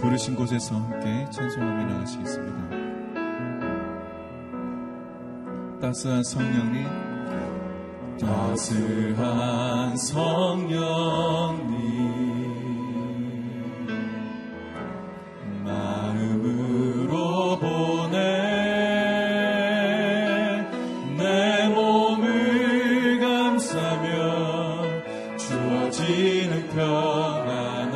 부르신 곳에서 함께 찬송하며 나가시겠습니다. 따스한 성령님 따스한 성령님 마음으로 보내 내 몸을 감싸며 주어지는 평안함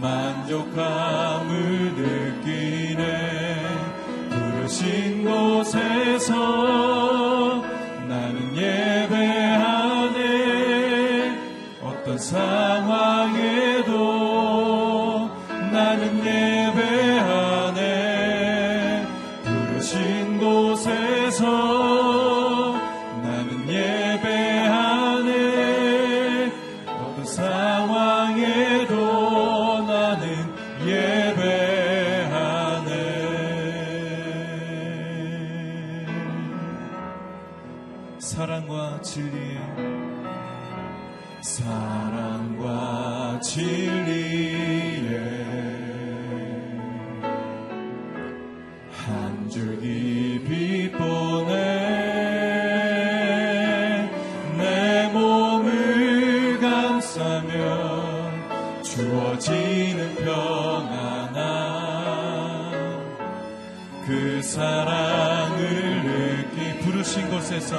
만족함을 느끼네 부르신 곳에서 나는 예배하네 어떤 상황에도 나는 예배하네 부르신 곳에서 나는 예배하네 어떤 상황에도 나는 예배하네 사랑과 진리에 한 줄기 빛 보내 내 몸을 감싸며 주어지는 평안함 그 사랑을 느끼 부르신 곳에서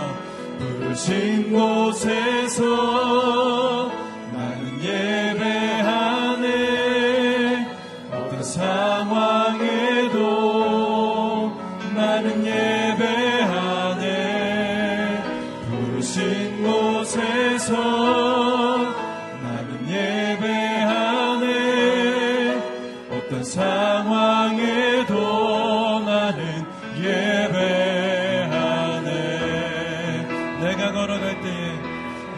부르신 곳에서 나는 예배하네 어떤 상황에도 나는 예배하네 부르신 곳에서 나는 예배하네 어떤 상황에도 나는 예배하네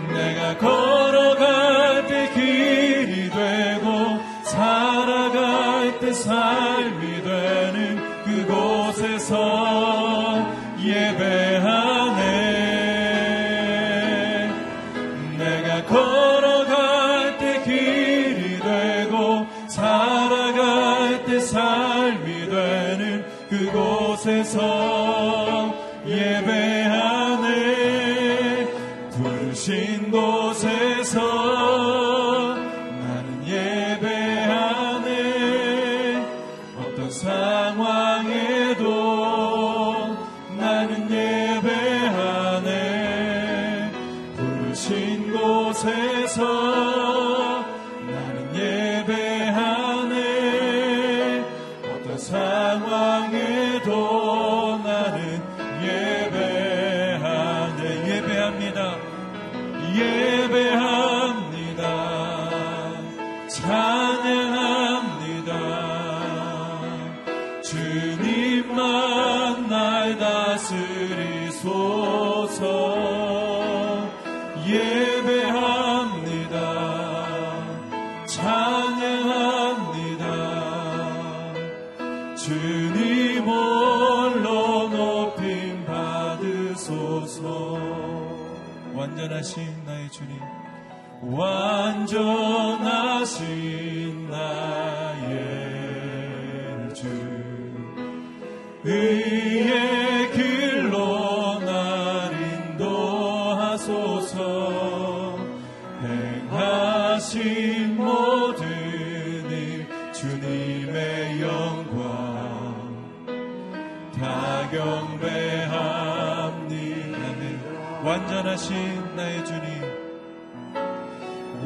내가 걸어갈 때 길이 되고 살아갈 때 삶이 되는 그곳에서 예배하네 내가 걸어갈 때 길이 되고 살아갈 때 삶이 되는 그곳에서 예배하네 부르신 곳에서 나는 예배하네 어떤 상황에도 나는 예배하네 부르신 곳에서 나는 예배하네 어떤 상황에도 나는 예배하네 예배합니다. 찬양합니다. 주님만 날 다스리소서. 예배합니다. 찬양합니다. 주님 홀로 높임 받으소서. 완전하신 나의 주님 완전하신 나의 주 의의 길로 날 인도하소서 행하신 모든 일 주님의 영광 다 경배하소서 완전하신 나의 주님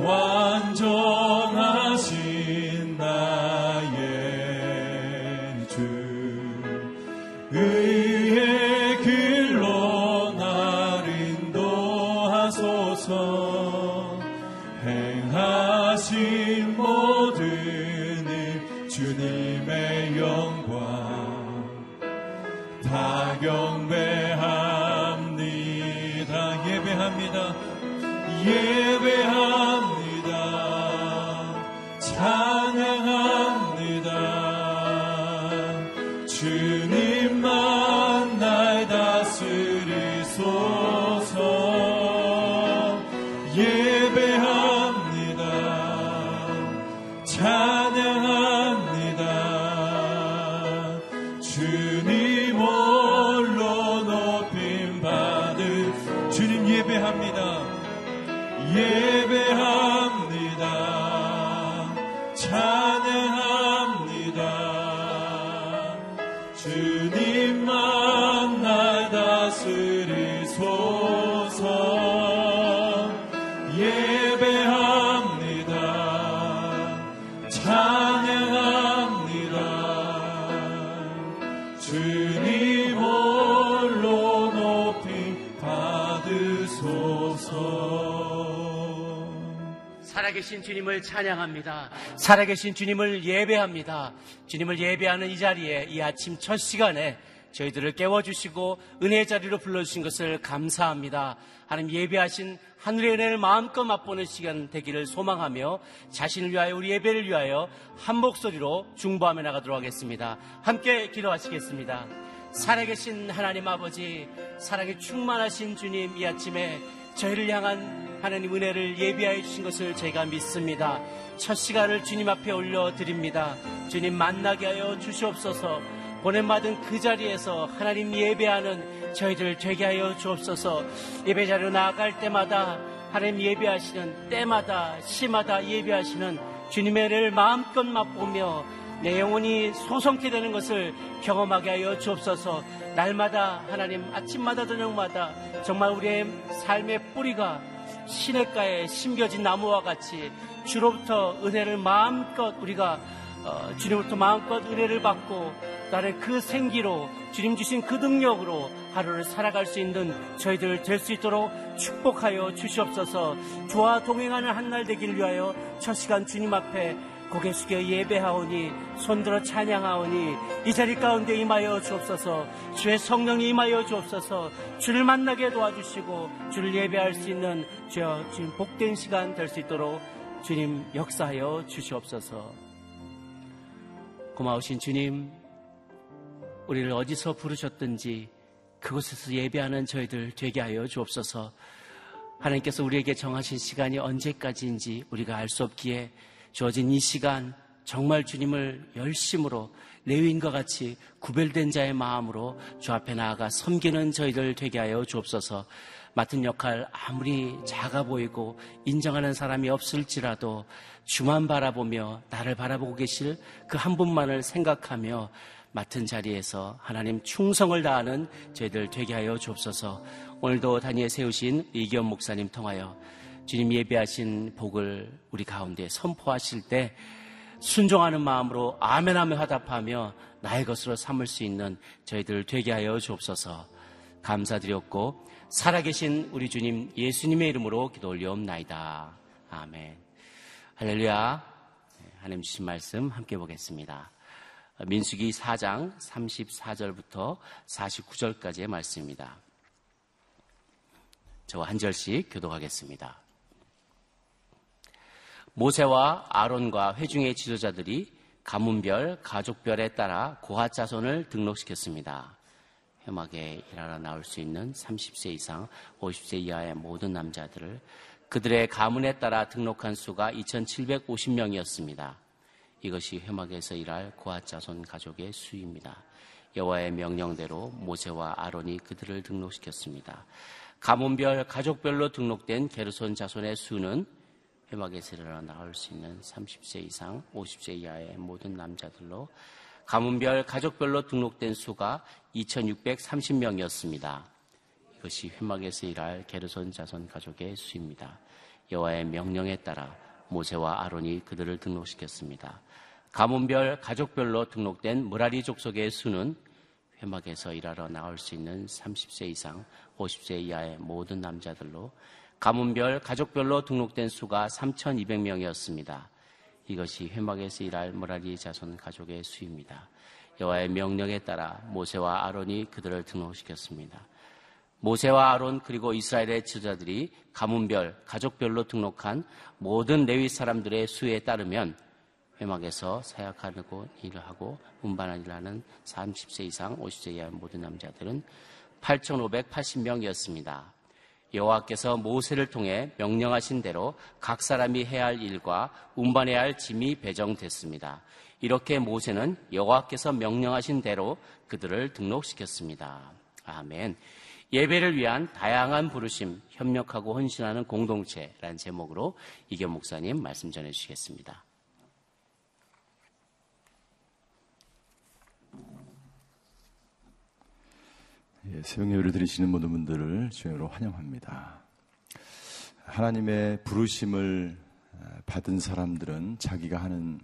완전하신 나의 주 의의 길로 날 인도하소서 행하신 모든 주님의 영광 다 경배합니다. 예배합니다. 예배합니다. 찬양합니다. 주님만 날 다스리소서. 예배합니다. 찬양합니다. 주님 홀로 높임 받을 주님 예배합니다. 예배합니다. 찬양합니다. 주님만 날 다스리소서. 예배합니다. 찬양합니다. 주님 홀로 높이 받으소서. 살아계신 주님을 찬양합니다. 살아계신 주님을 예배합니다. 주님을 예배하는 이 자리에, 이 아침 첫 시간에 저희들을 깨워주시고 은혜의 자리로 불러주신 것을 감사합니다. 하나님, 예배하신 하늘의 은혜를 마음껏 맛보는 시간 되기를 소망하며, 자신을 위하여 우리 예배를 위하여 한 목소리로 중보하며 나가도록 하겠습니다. 함께 기도하시겠습니다. 살아계신 하나님 아버지, 사랑에 충만하신 주님, 이 아침에 저희를 향한 하나님 은혜를 예비하여 주신 것을 제가 믿습니다. 첫 시간을 주님 앞에 올려드립니다. 주님 만나게 하여 주시옵소서. 보냄받은 그 자리에서 하나님 예배하는 저희들 되게 하여 주옵소서. 예배 자리로 나아갈 때마다, 하나님 예배하시는 때마다, 시마다 예배하시는 주님의 은혜를 마음껏 맛보며 내 영혼이 소성케 되는 것을 경험하게 하여 주옵소서. 날마다 하나님, 아침마다 저녁마다 정말 우리의 삶의 뿌리가 시냇가에 심겨진 나무와 같이 주로부터 은혜를 마음껏 우리가 주님으로부터 마음껏 은혜를 받고, 나의 그 생기로 주님 주신 그 능력으로 하루를 살아갈 수 있는 저희들 될 수 있도록 축복하여 주시옵소서. 주와 동행하는 한 날 되기를 위하여 첫 시간 주님 앞에 고개 숙여 예배하오니, 손들어 찬양하오니, 이 자리 가운데 임하여 주옵소서. 주의 성령이 임하여 주옵소서. 주를 만나게 도와주시고 주를 예배할 수 있는 주님 복된 시간 될 수 있도록 주님 역사하여 주시옵소서. 고마우신 주님, 우리를 어디서 부르셨든지 그곳에서 예배하는 저희들 되게 하여 주옵소서. 하나님께서 우리에게 정하신 시간이 언제까지인지 우리가 알 수 없기에 주어진 이 시간 정말 주님을 열심으로, 레위인과 같이 구별된 자의 마음으로 주 앞에 나아가 섬기는 저희들 되게 하여 주옵소서. 맡은 역할 아무리 작아 보이고 인정하는 사람이 없을지라도 주만 바라보며 나를 바라보고 계실 그 한 분만을 생각하며 맡은 자리에서 하나님 충성을 다하는 저희들 되게 하여 주옵소서. 오늘도 단위에 세우신 이기현 목사님 통하여 주님 예배하신 복을 우리 가운데 선포하실 때 순종하는 마음으로 아멘하며 화답하며 나의 것으로 삼을 수 있는 저희들 되게 하여 주옵소서. 감사드렸고, 살아계신 우리 주님 예수님의 이름으로 기도 올려옵나이다. 아멘. 할렐루야. 하나님 주신 말씀 함께 보겠습니다. 민수기 4장 34절부터 49절까지의 말씀입니다. 저와 한 절씩 교독하겠습니다. 모세와 아론과 회중의 지도자들이 가문별, 가족별에 따라 고핫 자손을 등록시켰습니다. 회막에 일하러 나올 수 있는 30세 이상 50세 이하의 모든 남자들을 그들의 가문에 따라 등록한 수가 2750명이었습니다. 이것이 회막에서 일할 고핫 자손 가족의 수입니다. 여호와의 명령대로 모세와 아론이 그들을 등록시켰습니다. 가문별, 가족별로 등록된 게르손 자손의 수는 회막에서 일하러 나올 수 있는 30세 이상 50세 이하의 모든 남자들로 가문별, 가족별로 등록된 수가 2630명이었습니다. 이것이 회막에서 일할 게르손 자손 가족의 수입니다. 여호와의 명령에 따라 모세와 아론이 그들을 등록시켰습니다. 가문별, 가족별로 등록된 므라리 족속의 수는 회막에서 일하러 나올 수 있는 30세 이상 50세 이하의 모든 남자들로 가문별, 가족별로 등록된 수가 3200명이었습니다. 이것이 회막에서 일할 므라리 자손 가족의 수입니다. 여호와의 명령에 따라 모세와 아론이 그들을 등록시켰습니다. 모세와 아론 그리고 이스라엘의 지도자들이 가문별, 가족별로 등록한 모든 레위 사람들의 수에 따르면 회막에서 사역하고 일을 하고 운반한 일을 하는 30세 이상 50세 이하의 모든 남자들은 8,580명이었습니다. 여호와께서 모세를 통해 명령하신 대로 각 사람이 해야 할 일과 운반해야 할 짐이 배정됐습니다. 이렇게 모세는 여호와께서 명령하신 대로 그들을 등록시켰습니다. 아멘. 예배를 위한 다양한 부르심, 협력하고 헌신하는 공동체라는 제목으로 이겸 목사님 말씀 전해주시겠습니다. 예, 새벽 예배를 드리시는 모든 분들을 주님으로 환영합니다. 하나님의 부르심을 받은 사람들은 자기가 하는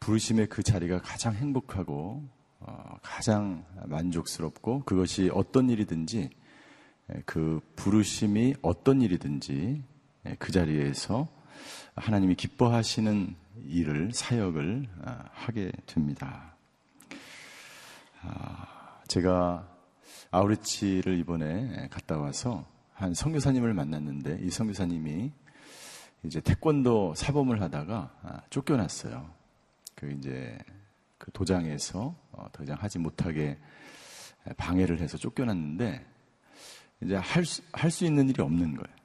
부르심의 그 자리가 가장 행복하고 가장 만족스럽고 그것이 어떤 일이든지 그 부르심이 어떤 일이든지 그 자리에서 하나님이 기뻐하시는 일을 사역을 하게 됩니다. 제가 아우리치를 이번에 갔다 와서 한 선교사님을 만났는데 이 선교사님이 이제 태권도 사범을 하다가 쫓겨났어요. 그 도장에서 더 이상 하지 못하게 방해를 해서 쫓겨났는데 이제 할 수 있는 일이 없는 거예요.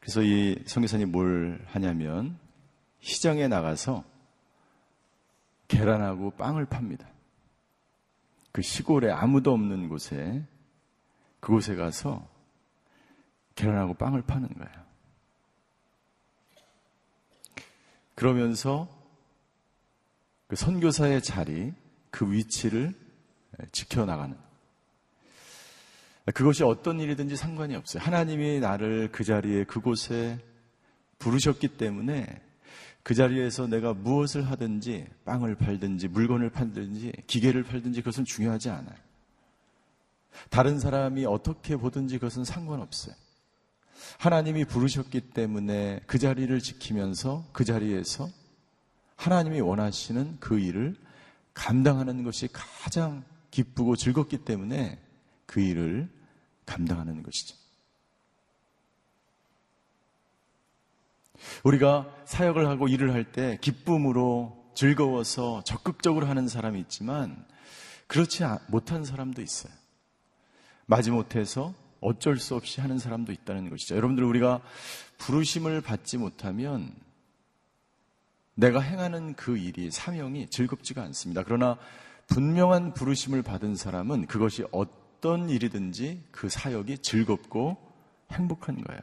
그래서 이 선교사님이 뭘 하냐면 시장에 나가서 계란하고 빵을 팝니다. 그 시골에 아무도 없는 곳에 그곳에 가서 계란하고 빵을 파는 거예요. 그러면서 그 선교사의 자리, 그 위치를 지켜나가는 그것이 어떤 일이든지 상관이 없어요. 하나님이 나를 그 자리에 그곳에 부르셨기 때문에 그 자리에서 내가 무엇을 하든지 빵을 팔든지 물건을 팔든지 기계를 팔든지 그것은 중요하지 않아요. 다른 사람이 어떻게 보든지 그것은 상관없어요. 하나님이 부르셨기 때문에 그 자리를 지키면서 그 자리에서 하나님이 원하시는 그 일을 감당하는 것이 가장 기쁘고 즐겁기 때문에 그 일을 감당하는 것이죠. 우리가 사역을 하고 일을 할 때 기쁨으로 즐거워서 적극적으로 하는 사람이 있지만 그렇지 못한 사람도 있어요. 마지못해서 어쩔 수 없이 하는 사람도 있다는 것이죠. 여러분들 우리가 부르심을 받지 못하면 내가 행하는 그 일이 사명이 즐겁지가 않습니다. 그러나 분명한 부르심을 받은 사람은 그것이 어떤 일이든지 그 사역이 즐겁고 행복한 거예요.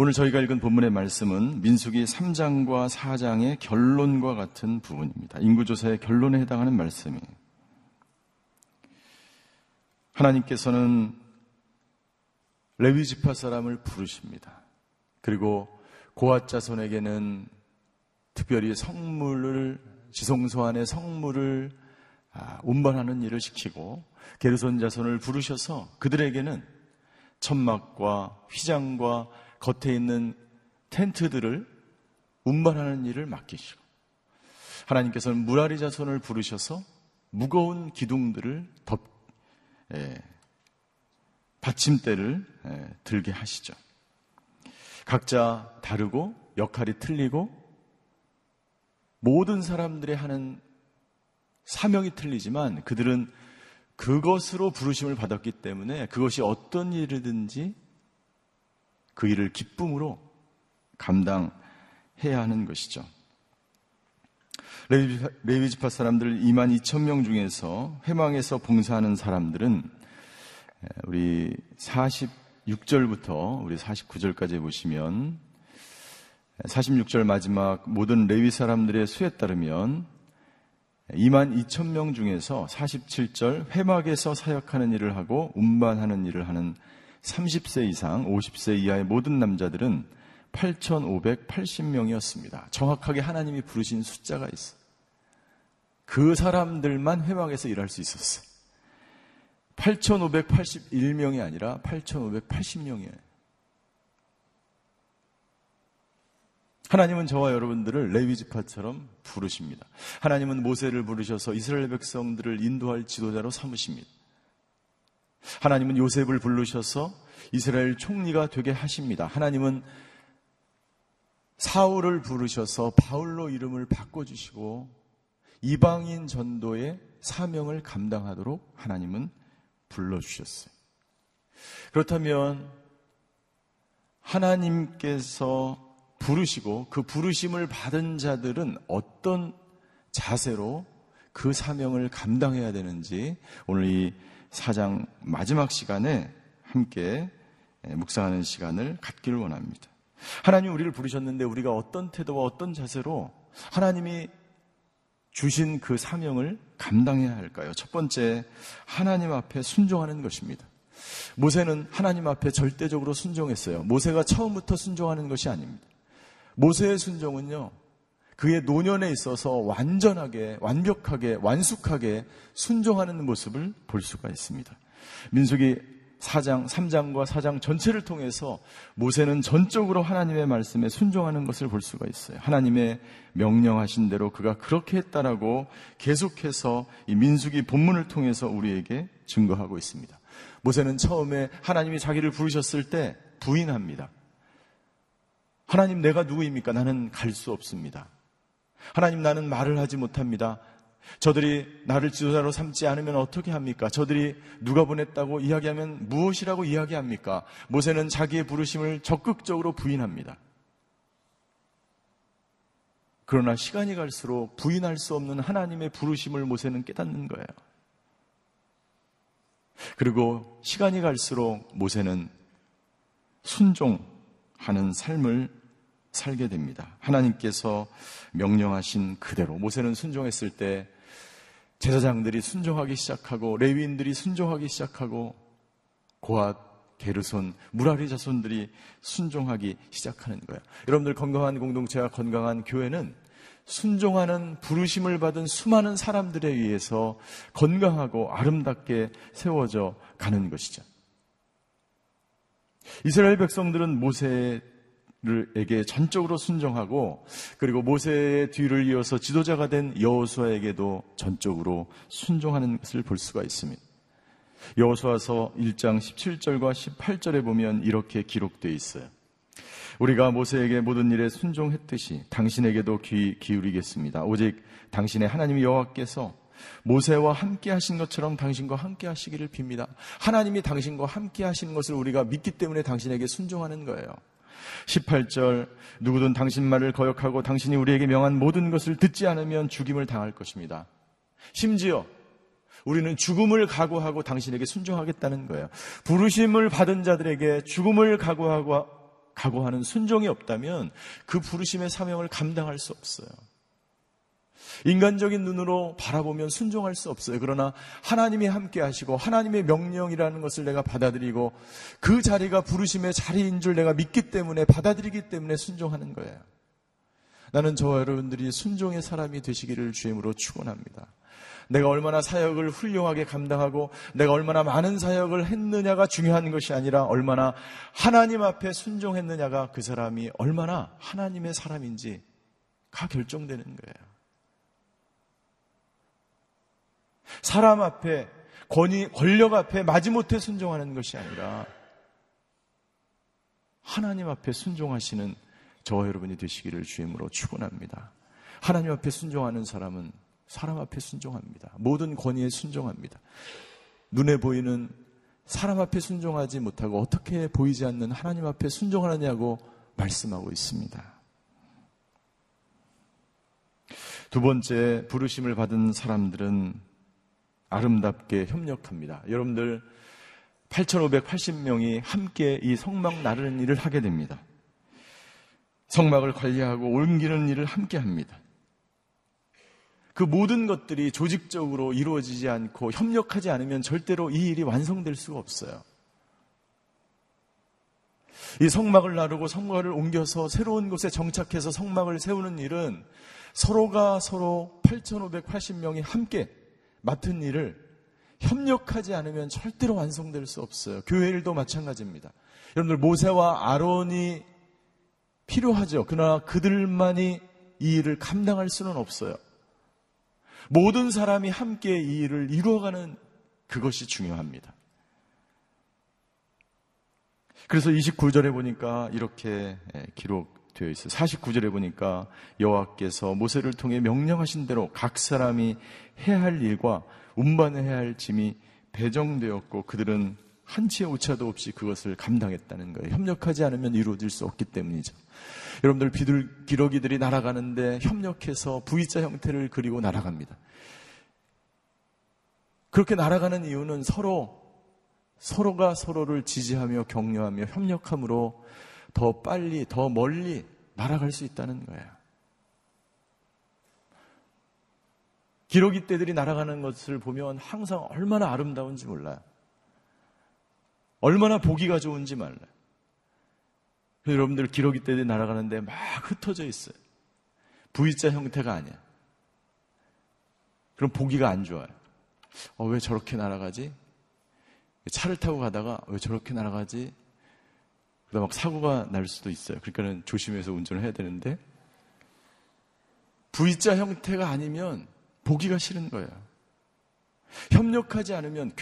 오늘 저희가 읽은 본문의 말씀은 민수기 3장과 4장의 결론과 같은 부분입니다. 인구조사의 결론에 해당하는 말씀이에요. 하나님께서는 레위지파 사람을 부르십니다. 그리고 고핫 자손에게는 특별히 성물을 지성소 안에 성물을 운반하는 일을 시키고 게르손 자손을 부르셔서 그들에게는 천막과 휘장과 겉에 있는 텐트들을 운반하는 일을 맡기시고 하나님께서는 므라리 자손을 부르셔서 무거운 기둥들을 받침대를 들게 하시죠. 각자 다르고 역할이 틀리고 모든 사람들이 하는 사명이 틀리지만 그들은 그것으로 부르심을 받았기 때문에 그것이 어떤 일이든지 그 일을 기쁨으로 감당해야 하는 것이죠. 레위지파 사람들 2만 2천 명 중에서 회막에서 봉사하는 사람들은 우리 46절부터 우리 49절까지 보시면 46절 마지막 모든 레위 사람들의 수에 따르면 2만 2천 명 중에서 47절 회막에서 사역하는 일을 하고 운반하는 일을 하는 30세 이상 50세 이하의 모든 남자들은 8,580명이었습니다. 정확하게 하나님이 부르신 숫자가 있어. 그 사람들만 회막에서 일할 수 있었어요. 8,581명이 아니라 8,580명이에요. 하나님은 저와 여러분들을 레위지파처럼 부르십니다. 하나님은 모세를 부르셔서 이스라엘 백성들을 인도할 지도자로 삼으십니다. 하나님은 요셉을 부르셔서 이스라엘 총리가 되게 하십니다. 하나님은 사울을 부르셔서 바울로 이름을 바꿔주시고 이방인 전도의 사명을 감당하도록 하나님은 불러주셨어요. 그렇다면 하나님께서 부르시고 그 부르심을 받은 자들은 어떤 자세로 그 사명을 감당해야 되는지 오늘 이 4장 마지막 시간에 함께 묵상하는 시간을 갖기를 원합니다. 하나님이 우리를 부르셨는데 우리가 어떤 태도와 어떤 자세로 하나님이 주신 그 사명을 감당해야 할까요? 첫 번째, 하나님 앞에 순종하는 것입니다. 모세는 하나님 앞에 절대적으로 순종했어요. 모세가 처음부터 순종하는 것이 아닙니다. 모세의 순종은요, 그의 노년에 있어서 완전하게, 완벽하게, 완숙하게 순종하는 모습을 볼 수가 있습니다. 민수기 4장, 3장과 4장 전체를 통해서 모세는 전적으로 하나님의 말씀에 순종하는 것을 볼 수가 있어요. 하나님의 명령하신 대로 그가 그렇게 했다라고 계속해서 이 민수기 본문을 통해서 우리에게 증거하고 있습니다. 모세는 처음에 하나님이 자기를 부르셨을 때 부인합니다. 하나님, 내가 누구입니까? 나는 갈 수 없습니다. 하나님, 나는 말을 하지 못합니다. 저들이 나를 지도자로 삼지 않으면 어떻게 합니까? 저들이 누가 보냈다고 이야기하면 무엇이라고 이야기합니까? 모세는 자기의 부르심을 적극적으로 부인합니다. 그러나 시간이 갈수록 부인할 수 없는 하나님의 부르심을 모세는 깨닫는 거예요. 그리고 시간이 갈수록 모세는 순종하는 삶을 살게 됩니다. 하나님께서 명령하신 그대로 모세는 순종했을 때 제사장들이 순종하기 시작하고 레위인들이 순종하기 시작하고 고앗, 게르손, 므라리 자손들이 순종하기 시작하는 거예요. 여러분들, 건강한 공동체와 건강한 교회는 순종하는 부르심을 받은 수많은 사람들에 의해서 건강하고 아름답게 세워져 가는 것이죠. 이스라엘 백성들은 모세에게 전적으로 순종하고 그리고 모세의 뒤를 이어서 지도자가 된 여호수아에게도 전적으로 순종하는 것을 볼 수가 있습니다. 여호수아서 1장 17절과 18절에 보면 이렇게 기록되어 있어요. 우리가 모세에게 모든 일에 순종했듯이 당신에게도 귀 기울이겠습니다. 오직 당신의 하나님 여호와께서 모세와 함께 하신 것처럼 당신과 함께 하시기를 빕니다. 하나님이 당신과 함께 하시는 것을 우리가 믿기 때문에 당신에게 순종하는 거예요. 18절, 누구든 당신 말을 거역하고 당신이 우리에게 명한 모든 것을 듣지 않으면 죽임을 당할 것입니다. 심지어 우리는 죽음을 각오하고 당신에게 순종하겠다는 거예요. 부르심을 받은 자들에게 죽음을 각오하는 순종이 없다면 그 부르심의 사명을 감당할 수 없어요. 인간적인 눈으로 바라보면 순종할 수 없어요. 그러나 하나님이 함께 하시고 하나님의 명령이라는 것을 내가 받아들이고 그 자리가 부르심의 자리인 줄 내가 믿기 때문에, 받아들이기 때문에 순종하는 거예요. 나는 저와 여러분들이 순종의 사람이 되시기를 주의 이름으로 축원합니다. 내가 얼마나 사역을 훌륭하게 감당하고 내가 얼마나 많은 사역을 했느냐가 중요한 것이 아니라 얼마나 하나님 앞에 순종했느냐가, 그 사람이 얼마나 하나님의 사람인지가 결정되는 거예요. 사람 앞에, 권력 앞에 마지못해 순종하는 것이 아니라 하나님 앞에 순종하시는 저와 여러분이 되시기를 주의 이름으로 축원합니다. 하나님 앞에 순종하는 사람은 사람 앞에 순종합니다. 모든 권위에 순종합니다. 눈에 보이는 사람 앞에 순종하지 못하고 어떻게 보이지 않는 하나님 앞에 순종하느냐고 말씀하고 있습니다. 두 번째, 부르심을 받은 사람들은 아름답게 협력합니다. 여러분들, 8,580명이 함께 이 성막 나르는 일을 하게 됩니다. 성막을 관리하고 옮기는 일을 함께 합니다. 그 모든 것들이 조직적으로 이루어지지 않고 협력하지 않으면 절대로 이 일이 완성될 수가 없어요. 이 성막을 나르고 성막을 옮겨서 새로운 곳에 정착해서 성막을 세우는 일은 서로가 서로 8,580명이 함께 맡은 일을 협력하지 않으면 절대로 완성될 수 없어요. 교회 일도 마찬가지입니다. 여러분들, 모세와 아론이 필요하죠. 그러나 그들만이 이 일을 감당할 수는 없어요. 모든 사람이 함께 이 일을 이루어가는 그것이 중요합니다. 그래서 29절에 보니까 이렇게 기록되어 있어요. 49절에 보니까 여호와께서 모세를 통해 명령하신 대로 각 사람이 해야 할 일과 운반해야 할 짐이 배정되었고 그들은 한치의 오차도 없이 그것을 감당했다는 거예요. 협력하지 않으면 이루어질 수 없기 때문이죠. 여러분들 비둘기들이 날아가는데 협력해서 V자 형태를 그리고 날아갑니다. 그렇게 날아가는 이유는 서로가 서로를 지지하며 격려하며 협력함으로 더 빨리 더 멀리 날아갈 수 있다는 거예요. 기러기떼들이 날아가는 것을 보면 항상 얼마나 아름다운지 몰라요. 얼마나 보기가 좋은지 몰라요. 여러분들 기러기떼들이 날아가는데 막 흩어져 있어요. V자 형태가 아니야. 그럼 보기가 안 좋아요. 왜 저렇게 날아가지? 차를 타고 가다가 왜 저렇게 날아가지? 그러다 막 사고가 날 수도 있어요. 그러니까는 조심해서 운전을 해야 되는데 V자 형태가 아니면 보기가 싫은 거예요. 협력하지 않으면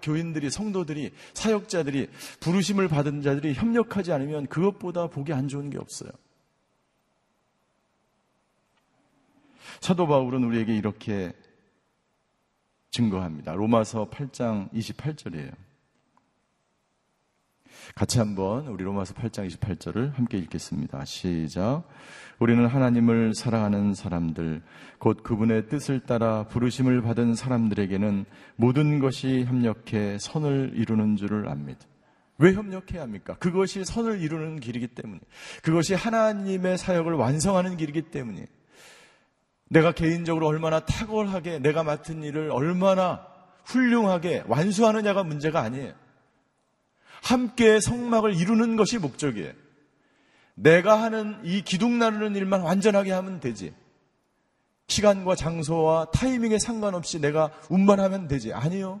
교인들이, 성도들이, 사역자들이, 부르심을 받은 자들이 협력하지 않으면 그것보다 보기 안 좋은 게 없어요. 사도 바울은 우리에게 이렇게 증거합니다. 로마서 8장 28절이에요. 같이 한번 우리 로마서 8장 28절을 함께 읽겠습니다. 시작. 우리는 하나님을 사랑하는 사람들, 곧 그분의 뜻을 따라 부르심을 받은 사람들에게는 모든 것이 협력해 선을 이루는 줄을 압니다. 왜 협력해야 합니까? 그것이 선을 이루는 길이기 때문에, 그것이 하나님의 사역을 완성하는 길이기 때문에, 내가 개인적으로 얼마나 탁월하게 내가 맡은 일을 얼마나 훌륭하게 완수하느냐가 문제가 아니에요. 함께 성막을 이루는 것이 목적이에요. 내가 하는 이 기둥 나르는 일만 완전하게 하면 되지, 시간과 장소와 타이밍에 상관없이 내가 운반하면 되지. 아니요,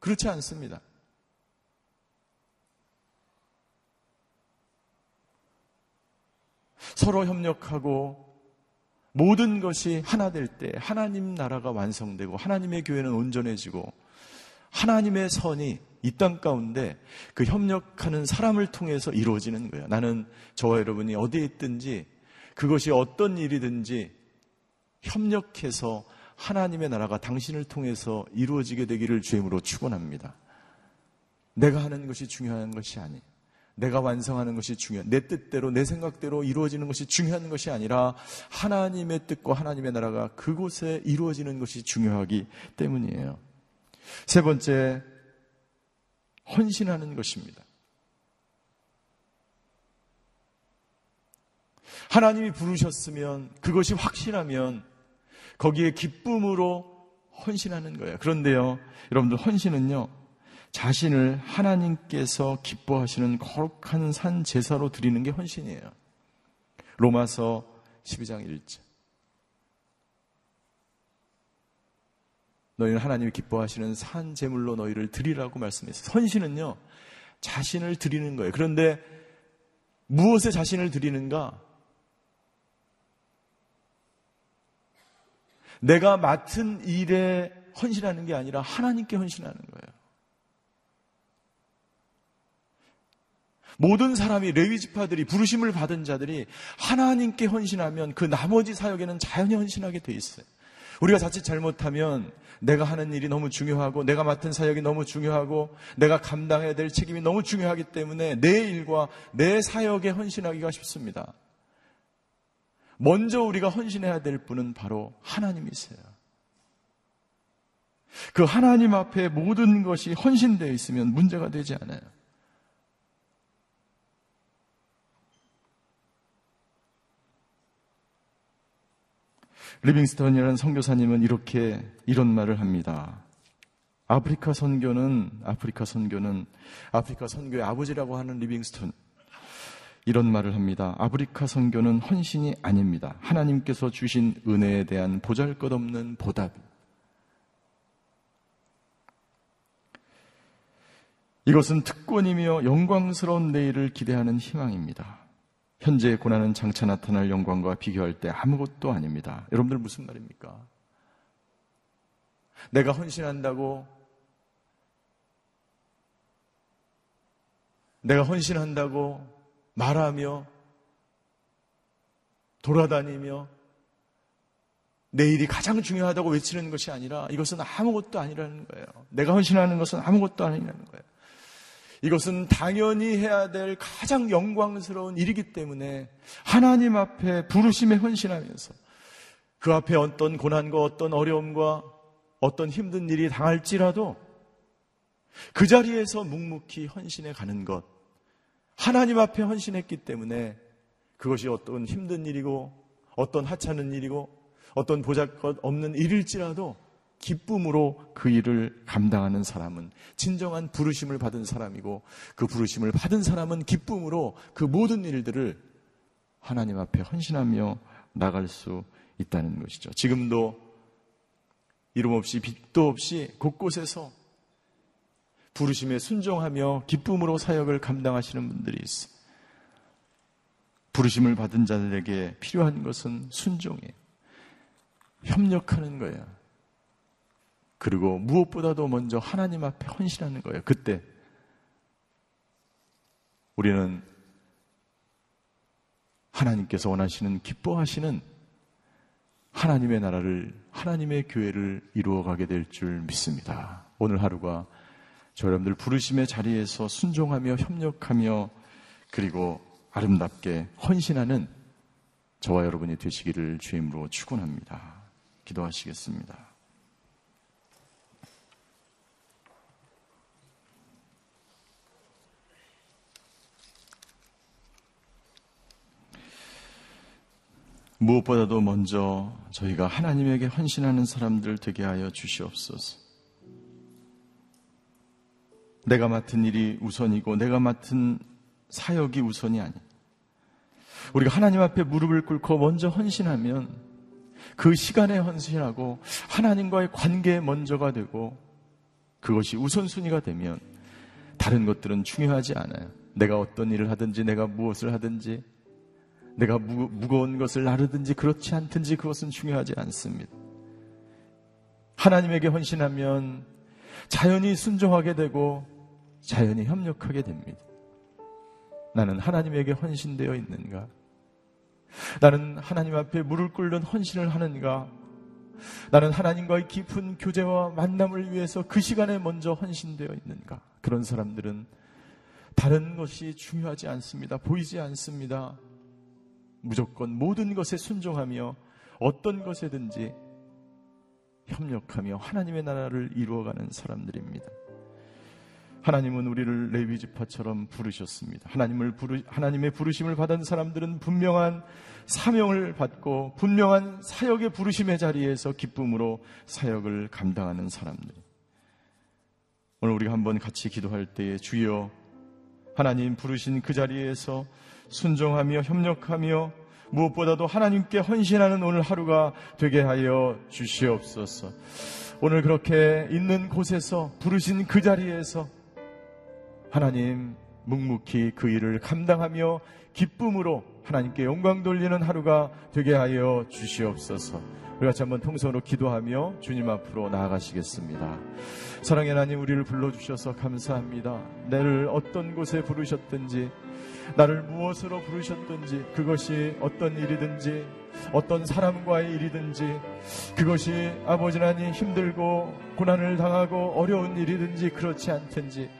그렇지 않습니다. 서로 협력하고 모든 것이 하나 될 때 하나님 나라가 완성되고 하나님의 교회는 온전해지고 하나님의 선이 이 땅 가운데 그 협력하는 사람을 통해서 이루어지는 거예요. 나는 저와 여러분이 어디에 있든지 그것이 어떤 일이든지 협력해서 하나님의 나라가 당신을 통해서 이루어지게 되기를 주의 이름으로 축원합니다. 내가 하는 것이 중요한 것이 아니에요. 내가 완성하는 것이 중요한, 내 뜻대로 내 생각대로 이루어지는 것이 중요한 것이 아니라 하나님의 뜻과 하나님의 나라가 그곳에 이루어지는 것이 중요하기 때문이에요. 세 번째, 헌신하는 것입니다. 하나님이 부르셨으면, 그것이 확신하면 거기에 기쁨으로 헌신하는 거예요. 그런데요, 여러분들, 헌신은요, 자신을 하나님께서 기뻐하시는 거룩한 산 제사로 드리는 게 헌신이에요. 로마서 12장 1절. 너희는 하나님이 기뻐하시는 산 제물로 너희를 드리라고 말씀했어요. 헌신은요, 자신을 드리는 거예요. 그런데 무엇에 자신을 드리는가? 내가 맡은 일에 헌신하는 게 아니라 하나님께 헌신하는 거예요. 모든 사람이, 레위 지파들이, 부르심을 받은 자들이 하나님께 헌신하면 그 나머지 사역에는 자연히 헌신하게 돼 있어요. 우리가 자칫 잘못하면 내가 하는 일이 너무 중요하고 내가 맡은 사역이 너무 중요하고 내가 감당해야 될 책임이 너무 중요하기 때문에 내 일과 내 사역에 헌신하기가 쉽습니다. 먼저 우리가 헌신해야 될 분은 바로 하나님이세요. 그 하나님 앞에 모든 것이 헌신되어 있으면 문제가 되지 않아요. 리빙스턴이라는 선교사님은 이런 말을 합니다. 아프리카 선교의 아버지라고 하는 리빙스턴, 이런 말을 합니다. 아프리카 선교는 헌신이 아닙니다. 하나님께서 주신 은혜에 대한 보잘것없는 보답. 이것은 특권이며 영광스러운 내일을 기대하는 희망입니다. 현재의 고난은 장차 나타날 영광과 비교할 때 아무것도 아닙니다. 여러분들 무슨 말입니까? 내가 헌신한다고, 내가 헌신한다고 말하며 돌아다니며 내 일이 가장 중요하다고 외치는 것이 아니라 이것은 아무것도 아니라는 거예요. 내가 헌신하는 것은 아무것도 아니라는 거예요. 이것은 당연히 해야 될 가장 영광스러운 일이기 때문에 하나님 앞에 부르심에 헌신하면서 그 앞에 어떤 고난과 어떤 어려움과 어떤 힘든 일이 당할지라도 그 자리에서 묵묵히 헌신해 가는 것, 하나님 앞에 헌신했기 때문에 그것이 어떤 힘든 일이고 어떤 하찮은 일이고 어떤 보잘것 없는 일일지라도 기쁨으로 그 일을 감당하는 사람은 진정한 부르심을 받은 사람이고, 그 부르심을 받은 사람은 기쁨으로 그 모든 일들을 하나님 앞에 헌신하며 나갈 수 있다는 것이죠. 지금도 이름 없이 빚도 없이 곳곳에서 부르심에 순종하며 기쁨으로 사역을 감당하시는 분들이 있어요. 부르심을 받은 자들에게 필요한 것은 순종이에요. 협력하는 거예요. 그리고 무엇보다도 먼저 하나님 앞에 헌신하는 거예요. 그때 우리는 하나님께서 원하시는, 기뻐하시는 하나님의 나라를, 하나님의 교회를 이루어가게 될 줄 믿습니다. 오늘 하루가 저 여러분들 부르심의 자리에서 순종하며 협력하며 그리고 아름답게 헌신하는 저와 여러분이 되시기를 주의 이름으로 축원합니다. 기도하시겠습니다. 무엇보다도 먼저 저희가 하나님에게 헌신하는 사람들 되게 하여 주시옵소서. 내가 맡은 일이 우선이고 내가 맡은 사역이 우선이 아니, 우리가 하나님 앞에 무릎을 꿇고 먼저 헌신하면 그 시간에 헌신하고 하나님과의 관계에 먼저가 되고 그것이 우선순위가 되면 다른 것들은 중요하지 않아요. 내가 어떤 일을 하든지, 내가 무엇을 하든지, 내가 무거운 것을 나르든지 그렇지 않든지 그것은 중요하지 않습니다. 하나님에게 헌신하면 자연히 순종하게 되고 자연히 협력하게 됩니다. 나는 하나님에게 헌신되어 있는가? 나는 하나님 앞에 무릎 꿇는 헌신을 하는가? 나는 하나님과의 깊은 교제와 만남을 위해서 그 시간에 먼저 헌신되어 있는가? 그런 사람들은 다른 것이 중요하지 않습니다. 보이지 않습니다. 무조건 모든 것에 순종하며 어떤 것에든지 협력하며 하나님의 나라를 이루어가는 사람들입니다. 하나님은 우리를 레위 지파처럼 부르셨습니다. 하나님의 부르심을 받은 사람들은 분명한 사명을 받고 분명한 사역의 부르심의 자리에서 기쁨으로 사역을 감당하는 사람들. 오늘 우리가 한번 같이 기도할 때에 주여, 하나님 부르신 그 자리에서 순종하며 협력하며 무엇보다도 하나님께 헌신하는 오늘 하루가 되게 하여 주시옵소서. 오늘 그렇게 있는 곳에서, 부르신 그 자리에서 하나님 묵묵히 그 일을 감당하며 기쁨으로 하나님께 영광 돌리는 하루가 되게 하여 주시옵소서. 우리 같이 한번 통성으로 기도하며 주님 앞으로 나아가시겠습니다. 사랑의 하나님, 우리를 불러주셔서 감사합니다. 나를 어떤 곳에 부르셨든지, 나를 무엇으로 부르셨든지, 그것이 어떤 일이든지 어떤 사람과의 일이든지, 그것이 아버지 하나님 힘들고 고난을 당하고 어려운 일이든지 그렇지 않든지,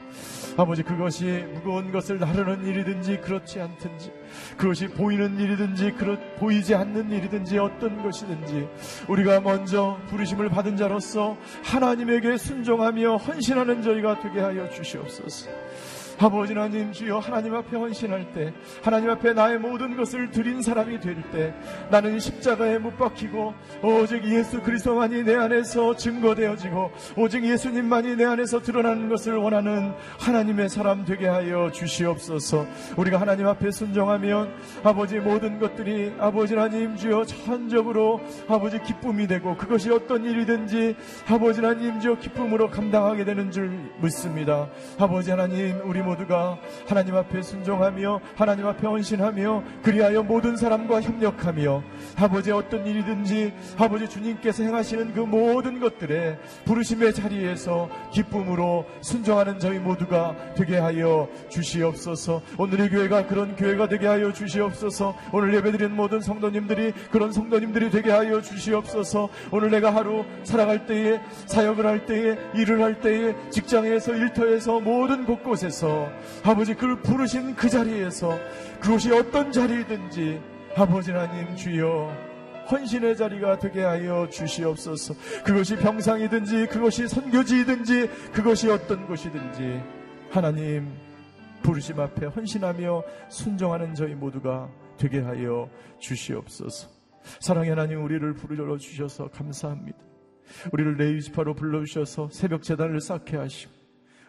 아버지 그것이 무거운 것을 나르는 일이든지 그렇지 않든지, 그것이 보이는 일이든지 보이지 않는 일이든지 어떤 것이든지 우리가 먼저 부르심을 받은 자로서 하나님에게 순종하며 헌신하는 저희가 되게 하여 주시옵소서. 아버지 하나님, 주여, 하나님 앞에 헌신할 때, 하나님 앞에 나의 모든 것을 드린 사람이 될 때 나는 십자가에 못 박히고 오직 예수 그리스도만이 내 안에서 증거되어지고 오직 예수님만이 내 안에서 드러나는 것을 원하는 하나님의 사람 되게 하여 주시옵소서. 우리가 하나님 앞에 순종하면 아버지 모든 것들이 아버지 하나님, 주여, 전적으로 아버지 기쁨이 되고 그것이 어떤 일이든지 아버지 하나님, 주여, 기쁨으로 감당하게 되는 줄 믿습니다. 아버지 하나님, 우리 모두가 하나님 앞에 순종하며 하나님 앞에 헌신하며 그리하여 모든 사람과 협력하며 아버지 어떤 일이든지 아버지 주님께서 행하시는 그 모든 것들에 부르심의 자리에서 기쁨으로 순종하는 저희 모두가 되게 하여 주시옵소서. 오늘의 교회가 그런 교회가 되게 하여 주시옵소서. 오늘 예배드린 모든 성도님들이 그런 성도님들이 되게 하여 주시옵소서. 오늘 내가 하루 살아갈 때에 사역을 할 때에 일을 할 때에 직장에서 일터에서 모든 곳곳에서 아버지 그를 부르신 그 자리에서 그곳이 어떤 자리든지 아버지 하나님 주여 헌신의 자리가 되게 하여 주시옵소서. 그것이 병상이든지 그것이 선교지이든지 그것이 어떤 곳이든지 하나님 부르심 앞에 헌신하며 순종하는 저희 모두가 되게 하여 주시옵소서. 사랑의 하나님 우리를 부르러 주셔서 감사합니다. 우리를 내 유지파로 불러주셔서 새벽 제단을 쌓게 하시고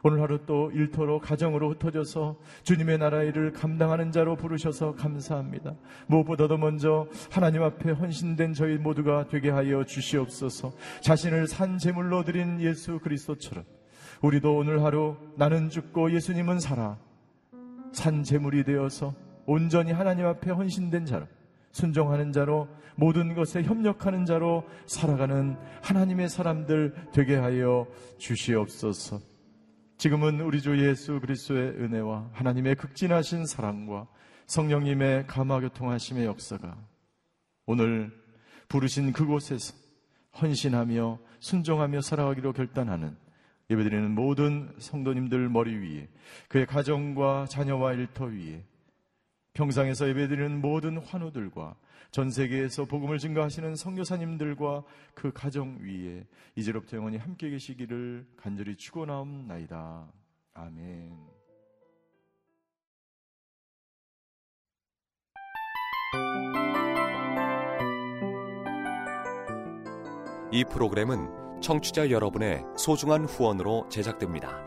오늘 하루 또 일터로 가정으로 흩어져서 주님의 나라 일을 감당하는 자로 부르셔서 감사합니다. 무엇보다도 먼저 하나님 앞에 헌신된 저희 모두가 되게 하여 주시옵소서. 자신을 산 제물로 드린 예수 그리스도처럼 우리도 오늘 하루 나는 죽고 예수님은 살아 산 제물이 되어서 온전히 하나님 앞에 헌신된 자로 순종하는 자로 모든 것에 협력하는 자로 살아가는 하나님의 사람들 되게 하여 주시옵소서. 지금은 우리 주 예수 그리스도의 은혜와 하나님의 극진하신 사랑과 성령님의 감화교통하심의 역사가 오늘 부르신 그곳에서 헌신하며 순종하며 살아가기로 결단하는 예배드리는 모든 성도님들 머리 위에 그의 가정과 자녀와 일터 위에 평상에서 예배드리는 모든 환우들과 전 세계에서 복음을 증거하시는 선교사님들과 그 가정 위에 이제로부터 영원히 함께 계시기를 간절히 축원하옵나이다. 아멘. 이 프로그램은 청취자 여러분의 소중한 후원으로 제작됩니다.